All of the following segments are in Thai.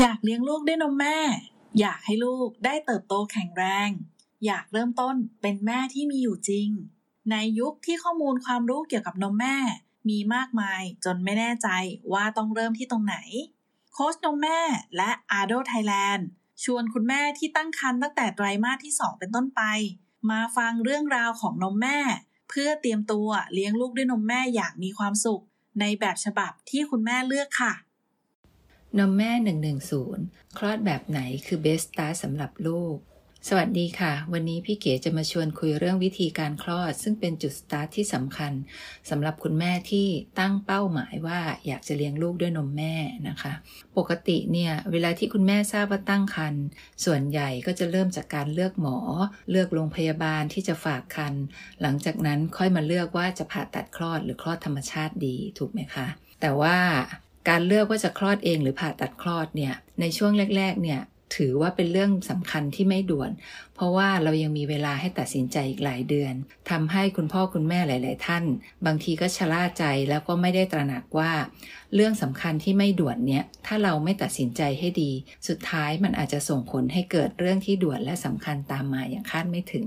อยากเลี้ยงลูกด้วยนมแม่อยากให้ลูกได้เติบโตแข็งแรงอยากเริ่มต้นเป็นแม่ที่มีอยู่จริงในยุคที่ข้อมูลความรู้เกี่ยวกับนมแม่มีมากมายจนไม่แน่ใจว่าต้องเริ่มที่ตรงไหนโค้ชนมแม่และอาโดไทยแลนด์ชวนคุณแม่ที่ตั้งครรภ์ตั้งแต่ไตรมาสที่2เป็นต้นไปมาฟังเรื่องราวของนมแม่เพื่อเตรียมตัวเลี้ยงลูกด้วยนมแม่อย่างมีความสุขในแบบฉบับที่คุณแม่เลือกค่ะนมแม่110คลอดแบบไหนคือเบสตาสำหรับลูกสวัสดีค่ะวันนี้พี่เก๋จะมาชวนคุยเรื่องวิธีการคลอดซึ่งเป็นจุดสตาร์ทที่สำคัญสำหรับคุณแม่ที่ตั้งเป้าหมายว่าอยากจะเลี้ยงลูกด้วยนมแม่นะคะปกติเนี่ยเวลาที่คุณแม่ทราบว่าตั้งครรภ์ส่วนใหญ่ก็จะเริ่มจากการเลือกหมอเลือกโรงพยาบาลที่จะฝากครรภ์หลังจากนั้นค่อยมาเลือกว่าจะผ่าตัดคลอดหรือคลอดธรรมชาติดีถูกไหมคะแต่ว่าการเลือกว่าจะคลอดเองหรือผ่าตัดคลอดเนี่ยในช่วงแรกๆเนี่ยถือว่าเป็นเรื่องสำคัญที่ไม่ด่วนเพราะว่าเรายังมีเวลาให้ตัดสินใจอีกหลายเดือนทำให้คุณพ่อคุณแม่หลายๆท่านบางทีก็ชะล่าใจแล้วก็ไม่ได้ตระหนักว่าเรื่องสำคัญที่ไม่ด่วนเนี่ยถ้าเราไม่ตัดสินใจให้ดีสุดท้ายมันอาจจะส่งผลให้เกิดเรื่องที่ด่วนและสำคัญตามมาอย่างคาดไม่ถึง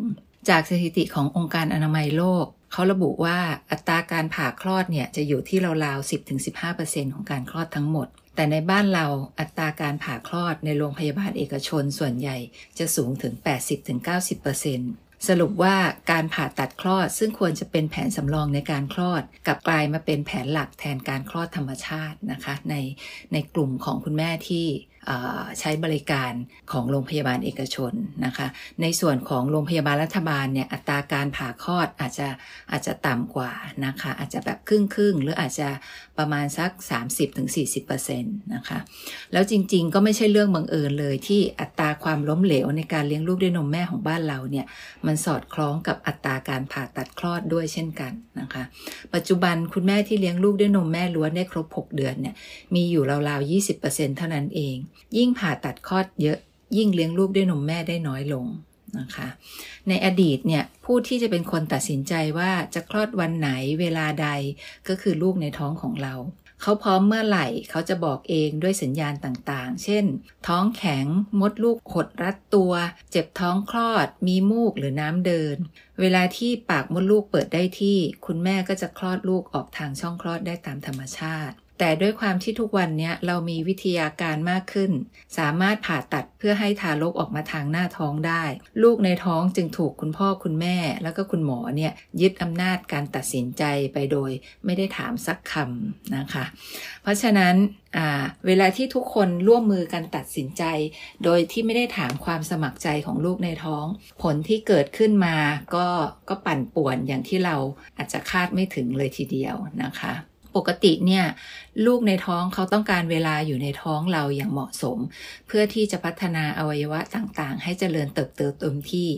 จากสถิติขององค์การอนามัยโลกเขาระบุว่าอัตราการผ่าคลอดเนี่ยจะอยู่ที่ราวๆ 10-15% ของการคลอดทั้งหมดแต่ในบ้านเราอัตราการผ่าคลอดในโรงพยาบาลเอกชนส่วนใหญ่จะสูงถึง 80-90% สรุปว่าการผ่าตัดคลอดซึ่งควรจะเป็นแผนสำรองในการคลอดกลับกลายมาเป็นแผนหลักแทนการคลอดธรรมชาตินะคะในกลุ่มของคุณแม่ที่ใช้บริการของโรงพยาบาลเอกชนนะคะในส่วนของโรงพยาบาลรัฐบาลเนี่ยอัตราการผ่าคลอดอาจจะต่ำกว่านะคะอาจจะแบบครึ่งหรืออาจจะประมาณสัก 30-40% นะคะแล้วจริงๆก็ไม่ใช่เรื่องบังเอิญเลยที่อัตราความล้มเหลวในการเลี้ยงลูกด้วยนมแม่ของบ้านเราเนี่ยมันสอดคล้องกับอัตราการผ่าตัดคลอดด้วยเช่นกันนะคะปัจจุบันคุณแม่ที่เลี้ยงลูกด้วยนมแม่ล้วนได้ครบ6เดือนเนี่ยมีอยู่ราวๆ 20% เท่านั้นเองยิ่งผ่าตัดคลอดเยอะยิ่งเลี้ยงลูกด้วยนมแม่ได้น้อยลงนะคะในอดีตเนี่ยผู้ที่จะเป็นคนตัดสินใจว่าจะคลอดวันไหนเวลาใดก็คือลูกในท้องของเราเขาพร้อมเมื่อไหร่เขาจะบอกเองด้วยสัญญาณต่างๆเช่นท้องแข็งมดลูกหดรัดตัวเจ็บท้องคลอดมีมูกหรือน้ำเดินเวลาที่ปากมดลูกเปิดได้ที่คุณแม่ก็จะคลอดลูกออกทางช่องคลอดได้ตามธรรมชาติแต่ด้วยความที่ทุกวันนี้เรามีวิทยาการมากขึ้นสามารถผ่าตัดเพื่อให้ทารกออกมาทางหน้าท้องได้ลูกในท้องจึงถูกคุณพ่อคุณแม่แล้วก็คุณหมอเนี่ยยึดอำนาจการตัดสินใจไปโดยไม่ได้ถามสักคำนะคะเพราะฉะนั้นเวลาที่ทุกคนร่วมมือกันตัดสินใจโดยที่ไม่ได้ถามความสมัครใจของลูกในท้องผลที่เกิดขึ้นมาก็ปั่นป่วนอย่างที่เราอาจจะคาดไม่ถึงเลยทีเดียวนะคะปกติเนี่ยลูกในท้องเขาต้องการเวลาอยู่ในท้องเราอย่างเหมาะสมเพื่อที่จะพัฒนาอวัยวะต่างๆให้เจริญเติบโตเต็มที่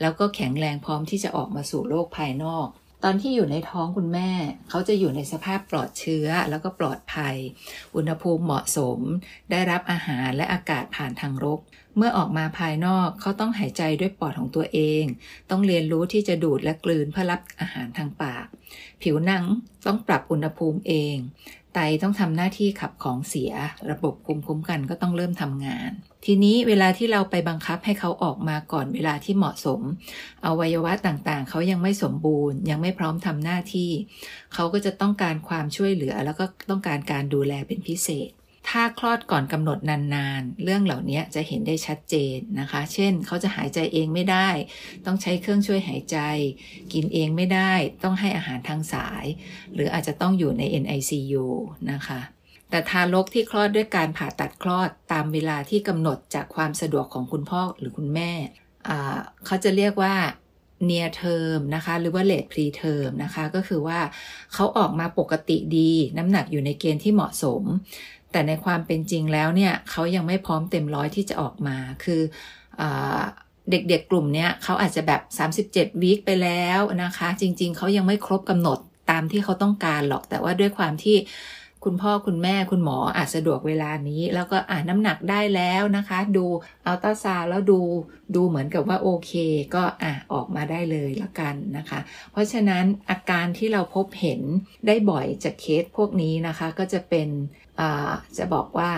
แล้วก็แข็งแรงพร้อมที่จะออกมาสู่โลกภายนอกตอนที่อยู่ในท้องคุณแม่เขาจะอยู่ในสภาพปลอดเชื้อแล้วก็ปลอดภัยอุณหภูมิเหมาะสมได้รับอาหารและอากาศผ่านทางรกเมื่อออกมาภายนอกเขาต้องหายใจด้วยปอดของตัวเองต้องเรียนรู้ที่จะดูดและกลืนเพื่อรับอาหารทางปากผิวหนังต้องปรับอุณหภูมิเองไตต้องทำหน้าที่ขับของเสียระบบภูมิคุ้มกันก็ต้องเริ่มทำงานทีนี้เวลาที่เราไปบังคับให้เขาออกมาก่อนเวลาที่เหมาะสมอวัยวะต่างๆเขายังไม่สมบูรณ์ยังไม่พร้อมทำหน้าที่เขาก็จะต้องการความช่วยเหลือแล้วก็ต้องการการดูแลเป็นพิเศษถ้าคลอดก่อนกำหนดนานๆเรื่องเหล่านี้จะเห็นได้ชัดเจนนะคะเช่นเขาจะหายใจเองไม่ได้ต้องใช้เครื่องช่วยหายใจกินเองไม่ได้ต้องให้อาหารทางสายหรืออาจจะต้องอยู่ใน NICU นะคะแต่ทารกที่คลอดด้วยการผ่าตัดคลอดตามเวลาที่กำหนดจากความสะดวกของคุณพ่อหรือคุณแม่เขาจะเรียกว่าnear term นะคะหรือว่า late preterm นะคะก็คือว่าเขาออกมาปกติดีน้ำหนักอยู่ในเกณฑ์ที่เหมาะสมแต่ในความเป็นจริงแล้วเนี่ยเขายังไม่พร้อมเต็มร้อยที่จะออกมาคือเด็กๆกลุ่มเนี้ยเขาอาจจะแบบ37 วีคไปแล้วนะคะจริงๆเขายังไม่ครบกำหนดตามที่เขาต้องการหรอกแต่ว่าด้วยความที่คุณพ่อคุณแม่คุณหมออาจสะดวกเวลานี้แล้วก็น้ำหนักได้แล้วนะคะดูอัลตราซาวด์แล้วดูเหมือนกับว่าโอเคก็ออกมาได้เลยละกันนะคะเพราะฉะนั้นอาการที่เราพบเห็นได้บ่อยจากเคสพวกนี้นะคะก็จะเป็นจะบอกว่า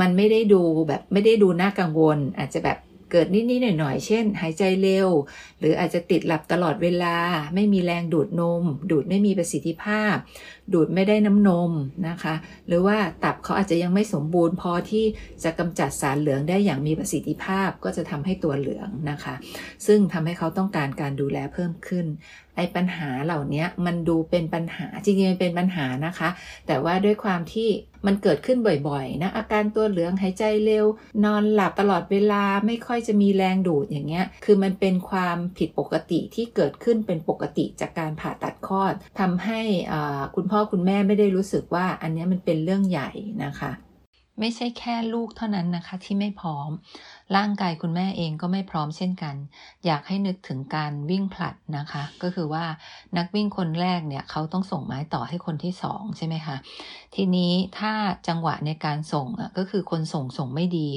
มันไม่ได้ดูแบบไม่ได้ดูน่ากังวลอาจจะแบบเกิดนิดๆหน่อยๆเช่นหายใจเร็วหรืออาจจะติดหลับตลอดเวลาไม่มีแรงดูดนมดูดไม่มีประสิทธิภาพดูดไม่ได้น้ำนมนะคะหรือว่าตับเขาอาจจะยังไม่สมบูรณ์พอที่จะกำจัดสารเหลืองได้อย่างมีประสิทธิภาพก็จะทำให้ตัวเหลืองนะคะซึ่งทำให้เขาต้องการการดูแลเพิ่มขึ้นไอ้ปัญหาเหล่านี้มันดูเป็นปัญหาจริงๆมันเป็นปัญหานะคะแต่ว่าด้วยความที่มันเกิดขึ้นบ่อยๆนะอาการตัวเหลืองหายใจเร็วนอนหลับตลอดเวลาไม่ค่อยจะมีแรงดูดอย่างเงี้ยคือมันเป็นความผิดปกติที่เกิดขึ้นเป็นปกติจากการผ่าตัดคลอดทำให้คุณพ่อคุณแม่ไม่ได้รู้สึกว่าอันนี้มันเป็นเรื่องใหญ่นะคะไม่ใช่แค่ลูกเท่านั้นนะคะที่ไม่พร้อมร่างกายคุณแม่เองก็ไม่พร้อมเช่นกันอยากให้นึกถึงการวิ่งผลัดนะคะก็คือว่านักวิ่งคนแรกเนี่ยเขาต้องส่งไม้ต่อให้คนที่สองใช่ไหมคะทีนี้ถ้าจังหวะในการส่งก็คือคนส่งไม่ดี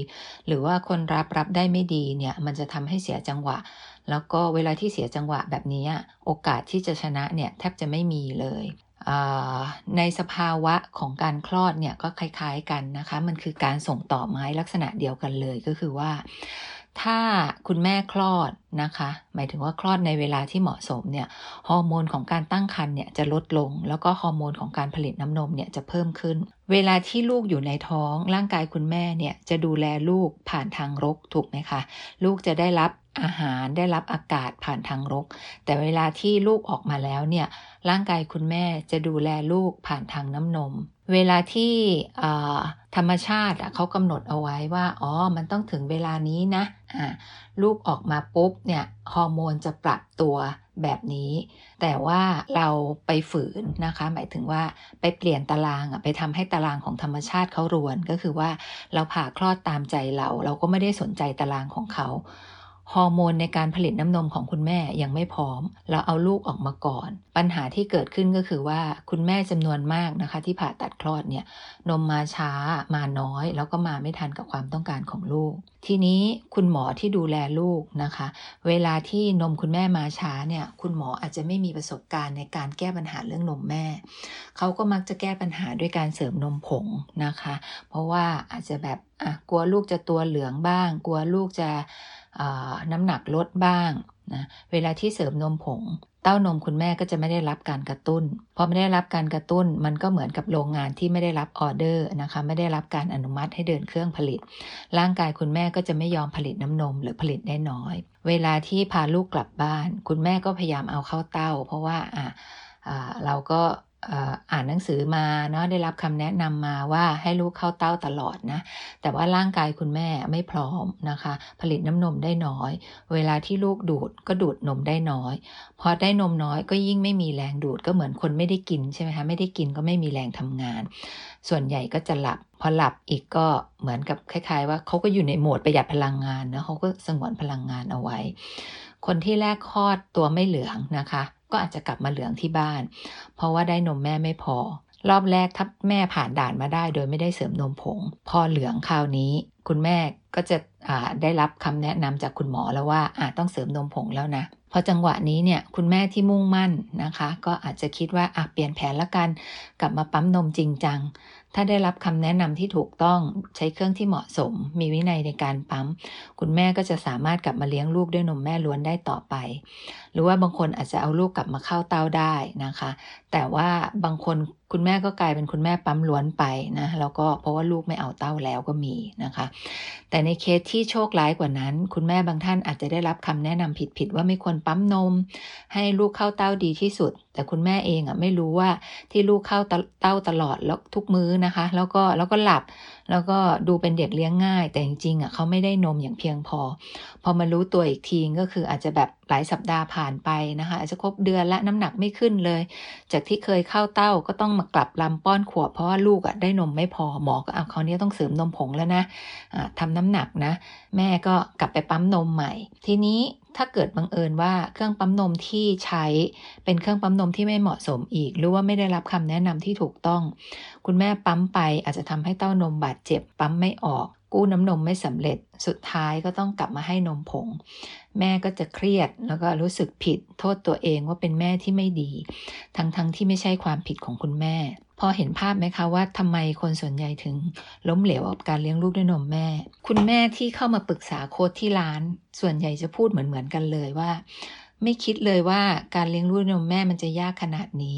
หรือว่าคนรับได้ไม่ดีเนี่ยมันจะทำให้เสียจังหวะแล้วก็เวลาที่เสียจังหวะแบบนี้โอกาสที่จะชนะเนี่ยแทบจะไม่มีเลยในสภาวะของการคลอดเนี่ยก็คล้ายๆกันนะคะมันคือการส่งต่อไม้ลักษณะเดียวกันเลยก็คือว่าถ้าคุณแม่คลอดนะคะหมายถึงว่าคลอดในเวลาที่เหมาะสมเนี่ยฮอร์โมนของการตั้งครรภ์เนี่ยจะลดลงแล้วก็ฮอร์โมนของการผลิตน้ำนมเนี่ยจะเพิ่มขึ้นเวลาที่ลูกอยู่ในท้องร่างกายคุณแม่เนี่ยจะดูแลลูกผ่านทางรกถูกไหมคะลูกจะได้รับอาหารได้รับอากาศผ่านทางรกแต่เวลาที่ลูกออกมาแล้วเนี่ยร่างกายคุณแม่จะดูแลลูกผ่านทางน้ำนมเวลาที่ธรรมชาติเขากำหนดเอาไว้ว่าอ๋อมันต้องถึงเวลานี้นะลูกออกมาปุ๊บเนี่ยฮอร์โมนจะปรับตัวแบบนี้แต่ว่าเราไปฝืนนะคะหมายถึงว่าไปเปลี่ยนตารางไปทำให้ตารางของธรรมชาติเขารวนก็คือว่าเราผ่าคลอดตามใจเราก็ไม่ได้สนใจตารางของเขาฮอร์โมนในการผลิตน้ำนมของคุณแม่ยังไม่พร้อมเราเอาลูกออกมาก่อนปัญหาที่เกิดขึ้นก็คือว่าคุณแม่จำนวนมากนะคะที่ผ่าตัดคลอดเนี่ยนมมาช้ามาน้อยแล้วก็มาไม่ทันกับความต้องการของลูกทีนี้คุณหมอที่ดูแลลูกนะคะเวลาที่นมคุณแม่มาช้าเนี่ยคุณหมออาจจะไม่มีประสบการณ์ในการแก้ปัญหาเรื่องนมแม่เขาก็มักจะแก้ปัญหาด้วยการเสริมนมผงนะคะเพราะว่าอาจจะแบบกลัวลูกจะตัวเหลืองบ้างกลัวลูกจะน้ำหนักลดบ้างนะเวลาที่เสริมนมผงเต้านมคุณแม่ก็จะไม่ได้รับการกระตุ้นพอไม่ได้รับการกระตุ้นมันก็เหมือนกับโรงงานที่ไม่ได้รับออเดอร์นะคะไม่ได้รับการอนุมัติให้เดินเครื่องผลิตร่างกายคุณแม่ก็จะไม่ยอมผลิตน้ำนมหรือผลิตได้น้อยเวลาที่พาลูกกลับบ้านคุณแม่ก็พยายามเอาเข้าเต้าเพราะว่าเราก็อ่านหนังสือมาเนาะได้รับคำแนะนำมาว่าให้ลูกเข้าเต้าตลอดนะแต่ว่าร่างกายคุณแม่ไม่พร้อมนะคะผลิตน้ำนมได้น้อยเวลาที่ลูกดูดก็ดูดนมได้น้อยพอได้นมน้อยก็ยิ่งไม่มีแรงดูดก็เหมือนคนไม่ได้กินใช่ไหมคะไม่ได้กินก็ไม่มีแรงทำงานส่วนใหญ่ก็จะหลับพอหลับอีกก็เหมือนกับคล้ายๆว่าเขาก็อยู่ในโหมดประหยัดพลังงานนะเขาก็สงวนพลังงานเอาไว้คนที่แรกคลอดตัวไม่เหลืองนะคะก็อาจจะกลับมาเหลืองที่บ้านเพราะว่าได้นมแม่ไม่พอรอบแรกถ้าแม่ผ่านด่านมาได้โดยไม่ได้เสริมนมผงพอเหลืองคราวนี้คุณแม่ก็จะได้รับคำแนะนำจากคุณหมอแล้วว่าต้องเสริมนมผงแล้วนะพอจังหวะนี้เนี่ยคุณแม่ที่มุ่งมั่นนะคะก็อาจจะคิดว่าเปลี่ยนแผนละกันกลับมาปั๊มนมจริงจังถ้าได้รับคำแนะนำที่ถูกต้องใช้เครื่องที่เหมาะสมมีวินัยในการปั๊มคุณแม่ก็จะสามารถกลับมาเลี้ยงลูกด้วยนมแม่ล้วนได้ต่อไปหรือว่าบางคนอาจจะเอาลูกกลับมาเข้าเต้าได้นะคะแต่ว่าบางคนคุณแม่ก็กลายเป็นคุณแม่ปั๊มล้วนไปนะแล้วก็เพราะว่าลูกไม่เอาเต้าแล้วก็มีนะคะแต่ในเคสที่โชคร้ายกว่านั้นคุณแม่บางท่านอาจจะได้รับคำแนะนำผิดว่าไม่ควรปั๊มนมให้ลูกเข้าเต้าดีที่สุดแต่คุณแม่เองไม่รู้ว่าที่ลูกเข้าเต้าตลอดแล้วทุกมื้อนะคะแล้วก็หลับแล้วก็ดูเป็นเด็กเลี้ยงง่ายแต่จริงๆเขาไม่ได้นมอย่างเพียงพอมารู้ตัวอีกทีก็คืออาจจะแบบหลายสัปดาห์ผ่านไปนะคะอาจจะครบเดือนและน้ำหนักไม่ขึ้นเลยจากที่เคยเข้าเต้าก็ต้องมากลับลำป้อนขวบเพราะว่าลูกได้นมไม่พอหมอก็คราวนี้ต้องเสริมนมผงแล้วนะทำน้ำหนักนะแม่ก็กลับไปปั๊มนมใหม่ทีนี้ถ้าเกิดบังเอิญว่าเครื่องปั๊มนมที่ใช้เป็นเครื่องปั๊มนมที่ไม่เหมาะสมอีกหรือว่าไม่ได้รับคำแนะนำที่ถูกต้องคุณแม่ปั๊มไปอาจจะทำให้เต้านมบาดเจ็บปั๊มไม่ออกกู้น้ำนมไม่สำเร็จสุดท้ายก็ต้องกลับมาให้นมผงแม่ก็จะเครียดแล้วก็รู้สึกผิดโทษตัวเองว่าเป็นแม่ที่ไม่ดีทั้งๆที่ไม่ใช่ความผิดของคุณแม่พ อเห็นภาพไหมคะว่าทำไมคนส่วนใหญ่ถึงล้มเหลวกับการเลี้ยงลูกด้วยนมแม่คุณแม่ที่เข้ามาปรึกษาโค้ชที่ร้านส่วนใหญ่จะพูดเหมือนกันเลยว่าไม่คิดเลยว่าการเลี้ยงลูกนมแม่มันจะยากขนาดนี้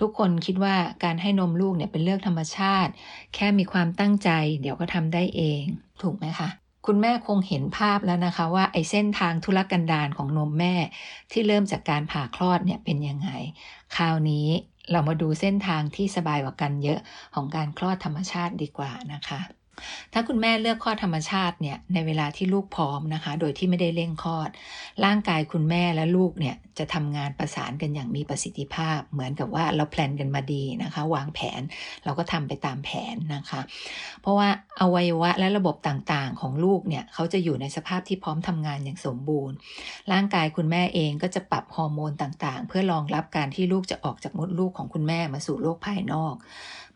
ทุกคนคิดว่าการให้นมลูกเนี่ยเป็นเรื่องธรรมชาติแค่มีความตั้งใจเดี๋ยวก็ทำได้เองถูกไหมคะคุณแม่คงเห็นภาพแล้วนะคะว่าไอ้เส้นทางธุรกันดารของนมแม่ที่เริ่มจากการผ่าคลอดเนี่ยเป็นยังไงคราวนี้เรามาดูเส้นทางที่สบายกว่ากันเยอะของการคลอดธรรมชาติดีกว่านะคะถ้าคุณแม่เลือกคลอดธรรมชาติเนี่ยในเวลาที่ลูกพร้อมนะคะโดยที่ไม่ได้เร่งคลอดร่างกายคุณแม่และลูกเนี่ยจะทำงานประสานกันอย่างมีประสิทธิภาพเหมือนกับว่าเราแพลนกันมาดีนะคะวางแผนเราก็ทำไปตามแผนนะคะเพราะว่าอวัยวะและระบบต่างๆของลูกเนี่ยเขาจะอยู่ในสภาพที่พร้อมทำงานอย่างสมบูรณ์ร่างกายคุณแม่เองก็จะปรับฮอร์โมนต่างๆเพื่อรองรับการที่ลูกจะออกจากมดลูกของคุณแม่มาสู่โลกภายนอก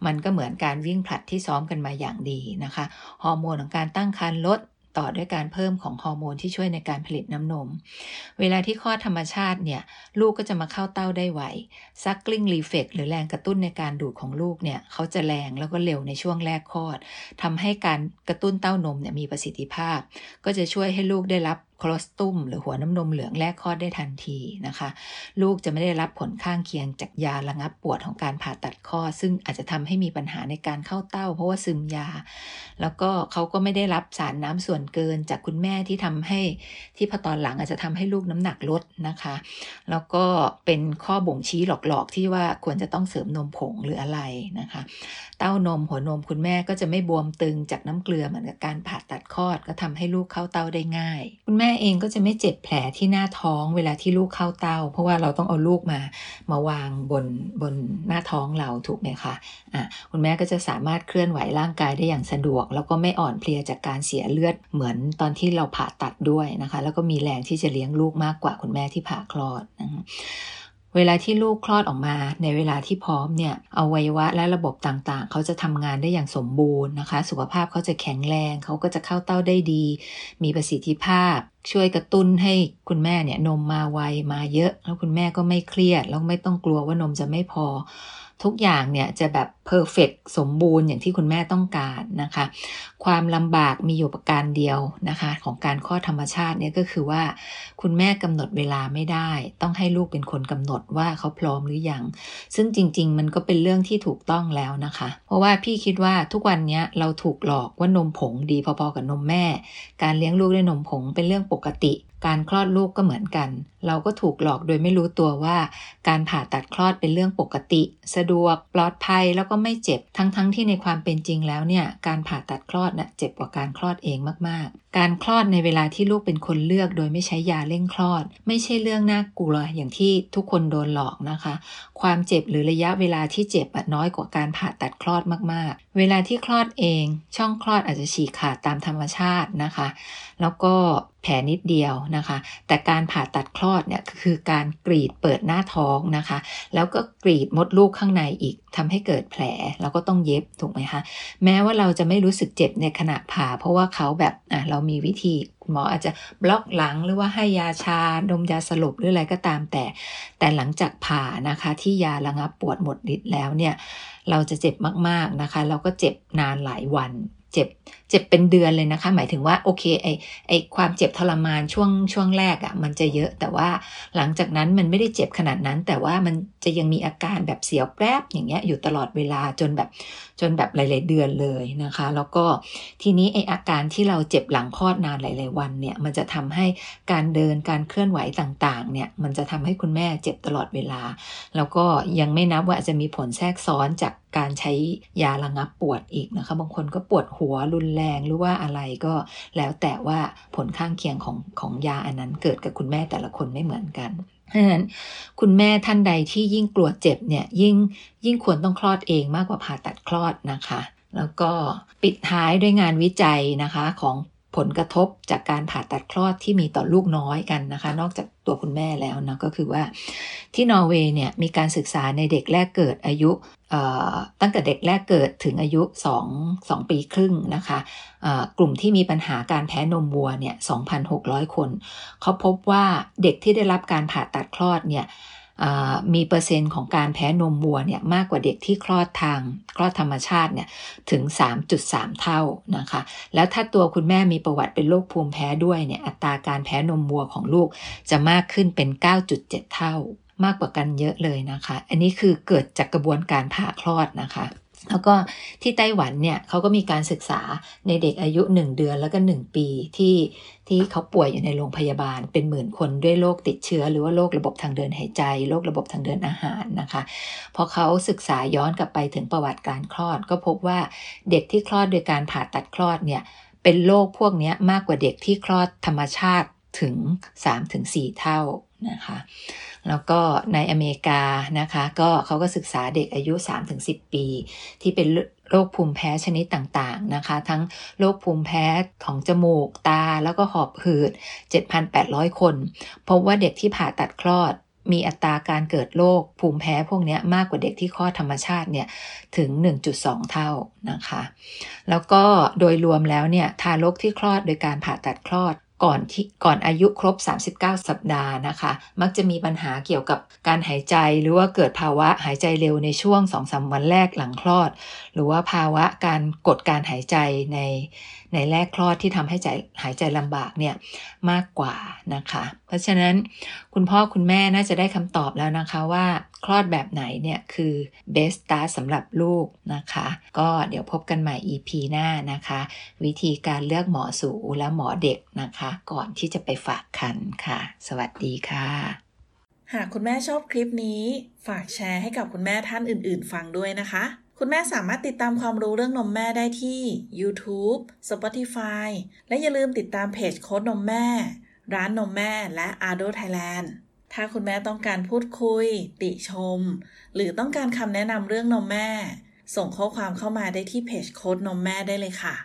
มันก็เหมือนการวิ่งผลัดที่ซ้อมกันมาอย่างดีนะคะฮอร์โมนของการตั้งครรภ์ลดต่อด้วยการเพิ่มของฮอร์โมนที่ช่วยในการผลิตน้ำนมเวลาที่คลอดธรรมชาติเนี่ยลูกก็จะมาเข้าเต้าได้ไวซักกลิ้งรีเฟกหรือแรงกระตุ้นในการดูดของลูกเนี่ยเขาจะแรงแล้วก็เร็วในช่วงแรกคลอดทำให้การกระตุ้นเต้านมเนี่ยมีประสิทธิภาพก็จะช่วยให้ลูกได้รับโคลอสตุมหรือหัวน้ำนมเหลืองแรกคลอดได้ทันทีนะคะลูกจะไม่ได้รับผลข้างเคียงจากยาระงับปวดของการผ่าตัดคลอดซึ่งอาจจะทำให้มีปัญหาในการเข้าเต้าเพราะว่าซึมยาแล้วก็เขาก็ไม่ได้รับสารน้ำส่วนเกินจากคุณแม่ที่ทำให้ที่พอตอนหลังอาจจะทำให้ลูกน้ำหนักลดนะคะแล้วก็เป็นข้อบ่งชี้หลอกๆที่ว่าควรจะต้องเสริมนมผงหรืออะไรนะคะเต้านมหัวนมคุณแม่ก็จะไม่บวมตึงจากน้ำเกลือเหมือนกับการผ่าตัดคลอดก็ทำให้ลูกเข้าเต้าได้ง่ายคุณแม่เองก็จะไม่เจ็บแผลที่หน้าท้องเวลาที่ลูกเข้าเต้าเพราะว่าเราต้องเอาลูกมาวางบนหน้าท้องเราถูกไหมคะคุณแม่ก็จะสามารถเคลื่อนไหวร่างกายได้อย่างสะดวกแล้วก็ไม่อ่อนเพลียจากการเสียเลือดเหมือนตอนที่เราผ่าตัดด้วยนะคะแล้วก็มีแรงที่จะเลี้ยงลูกมากกว่าคุณแม่ที่ผ่าคลอดนะคะเวลาที่ลูกคลอดออกมาในเวลาที่พร้อมเนี่ยอวัยวะและระบบต่างๆเขาจะทำงานได้อย่างสมบูรณ์นะคะสุขภาพเขาจะแข็งแรงเขาก็จะเข้าเต้าได้ดีมีประสิทธิภาพช่วยกระตุ้นให้คุณแม่เนี่ยนมมาไวมาเยอะแล้วคุณแม่ก็ไม่เครียดแล้วไม่ต้องกลัวว่านมจะไม่พอทุกอย่างเนี่ยจะแบบเพอร์เฟคสมบูรณ์อย่างที่คุณแม่ต้องการนะคะความลำบากมีอยู่ประการเดียวนะคะของการคลอดธรรมชาติเนี่ยก็คือว่าคุณแม่กำหนดเวลาไม่ได้ต้องให้ลูกเป็นคนกำหนดว่าเขาพร้อมหรือยังซึ่งจริงๆมันก็เป็นเรื่องที่ถูกต้องแล้วนะคะเพราะว่าพี่คิดว่าทุกวันนี้เราถูกหลอกว่านมผงดีพอๆกับนมแม่การเลี้ยงลูกด้วยนมผงเป็นเรื่องปกติการคลอดลูกก็เหมือนกันเราก็ถูกหลอกโดยไม่รู้ตัวว่าการผ่าตัดคลอดเป็นเรื่องปกติสะดวกปลอดภัยแล้วก็ไม่เจ็บทั้งที่ในความเป็นจริงแล้วเนี่ยการผ่าตัดคลอดน่ะเจ็บกว่าการคลอดเองมากๆการคลอดในเวลาที่ลูกเป็นคนเลือกโดยไม่ใช้ยาเร่งคลอดไม่ใช่เรื่องน่ากลัวอย่างที่ทุกคนโดนหลอกนะคะความเจ็บหรือระยะเวลาที่เจ็บน้อยกว่าการผ่าตัดคลอดมากๆเวลาที่คลอดเองช่องคลอดอาจจะฉีกขาดตามธรรมชาตินะคะแล้วก็แผลนิดเดียวนะคะแต่การผ่าตัดคลอดเนี่ยคือการกรีดเปิดหน้าท้องนะคะแล้วก็กรีดมดลูกข้างในอีกทำให้เกิดแผลแล้วก็ต้องเย็บถูกไหมคะแม้ว่าเราจะไม่รู้สึกเจ็บในขณะผ่าเพราะว่าเขาแบบเรามีวิธีหมออาจจะบล็อกหลังหรือว่าให้ยาชาดมยาสลบหรืออะไรก็ตามแต่หลังจากผ่านะคะที่ยาระงับปวดหมดฤทธิ์แล้วเนี่ยเราจะเจ็บมากๆนะคะเราก็เจ็บนานหลายวันเจ็บเป็นเดือนเลยนะคะหมายถึงว่าโอเคไอความเจ็บทรมานช่วงแรกอ่ะมันจะเยอะแต่ว่าหลังจากนั้นมันไม่ได้เจ็บขนาดนั้นแต่ว่ามันจะยังมีอาการแบบเสียวแปรบอย่างเงี้ยอยู่ตลอดเวลาจนแบบหลายๆเดือนเลยนะคะแล้วก็ทีนี้ไออาการที่เราเจ็บหลังคลอดนานหลายๆวันเนี่ยมันจะทำให้การเดินการเคลื่อนไหวต่างๆเนี่ยมันจะทำให้คุณแม่เจ็บตลอดเวลาแล้วก็ยังไม่นับว่าจะมีผลแทรกซ้อนจากการใช้ยาระงับปวดอีกนะคะบางคนก็ปวดหัวรุนแรงหรือว่าอะไรก็แล้วแต่ว่าผลข้างเคียงของยาอันนั้นเกิดกับคุณแม่แต่ละคนไม่เหมือนกันเพราะฉะนั้นคุณแม่ท่านใดที่ยิ่งกลัวเจ็บเนี่ยยิ่งควรต้องคลอดเองมากกว่าผ่าตัดคลอดนะคะแล้วก็ปิดท้ายด้วยงานวิจัยนะคะของผลกระทบจากการผ่าตัดคลอดที่มีต่อลูกน้อยกันนะคะนอกจากตัวคุณแม่แล้วนะก็คือว่าที่นอร์เวย์เนี่ยมีการศึกษาในเด็กแรกเกิดอายุตั้งแต่เด็กแรกเกิดถึงอายุ2ปีครึ่งนะคะกลุ่มที่มีปัญหาการแพ้นมวัวเนี่ย 2,600 คนเขาพบว่าเด็กที่ได้รับการผ่าตัดคลอดเนี่ย มีเปอร์เซ็นต์ของการแพ้นมวัวเนี่ยมากกว่าเด็กที่คลอดธรรมชาติเนี่ยถึง 3.3 เท่านะคะแล้วถ้าตัวคุณแม่มีประวัติเป็นโรคภูมิแพ้ด้วยเนี่ยอัตราการแพ้นมวัวของลูกจะมากขึ้นเป็น 9.7 เท่ามากกว่ากันเยอะเลยนะคะอันนี้คือเกิดจากกระบวนการผ่าคลอดนะคะแล้วก็ที่ไต้หวันเนี่ยเขาก็มีการศึกษาในเด็กอายุ1เดือนแล้วก็1ปีที่เขาป่วยอยู่ในโรงพยาบาลเป็นหมื่นคนด้วยโรคติดเชื้อหรือว่าโรคระบบทางเดินหายใจโรคระบบทางเดินอาหารนะคะพอเขาศึกษาย้อนกลับไปถึงประวัติการคลอดก็พบว่าเด็กที่คลอดโดยการผ่าตัดคลอดเนี่ยเป็นโรคพวกนี้มากกว่าเด็กที่คลอดธรรมชาติถึง 3-4 เท่านะคะแล้วก็ในอเมริกานะคะก็เขาก็ศึกษาเด็กอายุ 3-10 ปีที่เป็นโรคภูมิแพ้ชนิดต่างๆนะคะทั้งโรคภูมิแพ้ของจมูกตาแล้วก็หอบหืด 7,800 คนพบว่าเด็กที่ผ่าตัดคลอดมีอัตราการเกิดโรคภูมิแพ้พวกนี้มากกว่าเด็กที่คลอดธรรมชาติเนี่ยถึง 1.2 เท่านะคะแล้วก็โดยรวมแล้วเนี่ยทารกที่คลอดโดยการผ่าตัดคลอดก่อนอายุครบ39สัปดาห์นะคะมักจะมีปัญหาเกี่ยวกับการหายใจหรือว่าเกิดภาวะหายใจเร็วในช่วง 2-3 วันแรกหลังคลอดหรือว่าภาวะการกดการหายใจในแรกคลอดที่ทำให้หายใจลำบากเนี่ยมากกว่านะคะเพราะฉะนั้นคุณพ่อคุณแม่น่าจะได้คำตอบแล้วนะคะว่าคลอดแบบไหนเนี่ยคือ best start สำหรับลูกนะคะก็เดี๋ยวพบกันใหม่ EP หน้านะคะวิธีการเลือกหมอสูและหมอเด็กนะคะก่อนที่จะไปฝากครรภ์ค่ะสวัสดีค่ะหากคุณแม่ชอบคลิปนี้ฝากแชร์ให้กับคุณแม่ท่านอื่นๆฟังด้วยนะคะคุณแม่สามารถติดตามความรู้เรื่องนมแม่ได้ที่ YouTube, Spotify และอย่าลืมติดตามเพจโค้ดนมแม่ร้านนมแม่และ Ado Thailand ถ้าคุณแม่ต้องการพูดคุยติชมหรือต้องการคำแนะนำเรื่องนมแม่ส่งข้อความเข้ามาได้ที่เพจโค้ดนมแม่ได้เลยค่ะ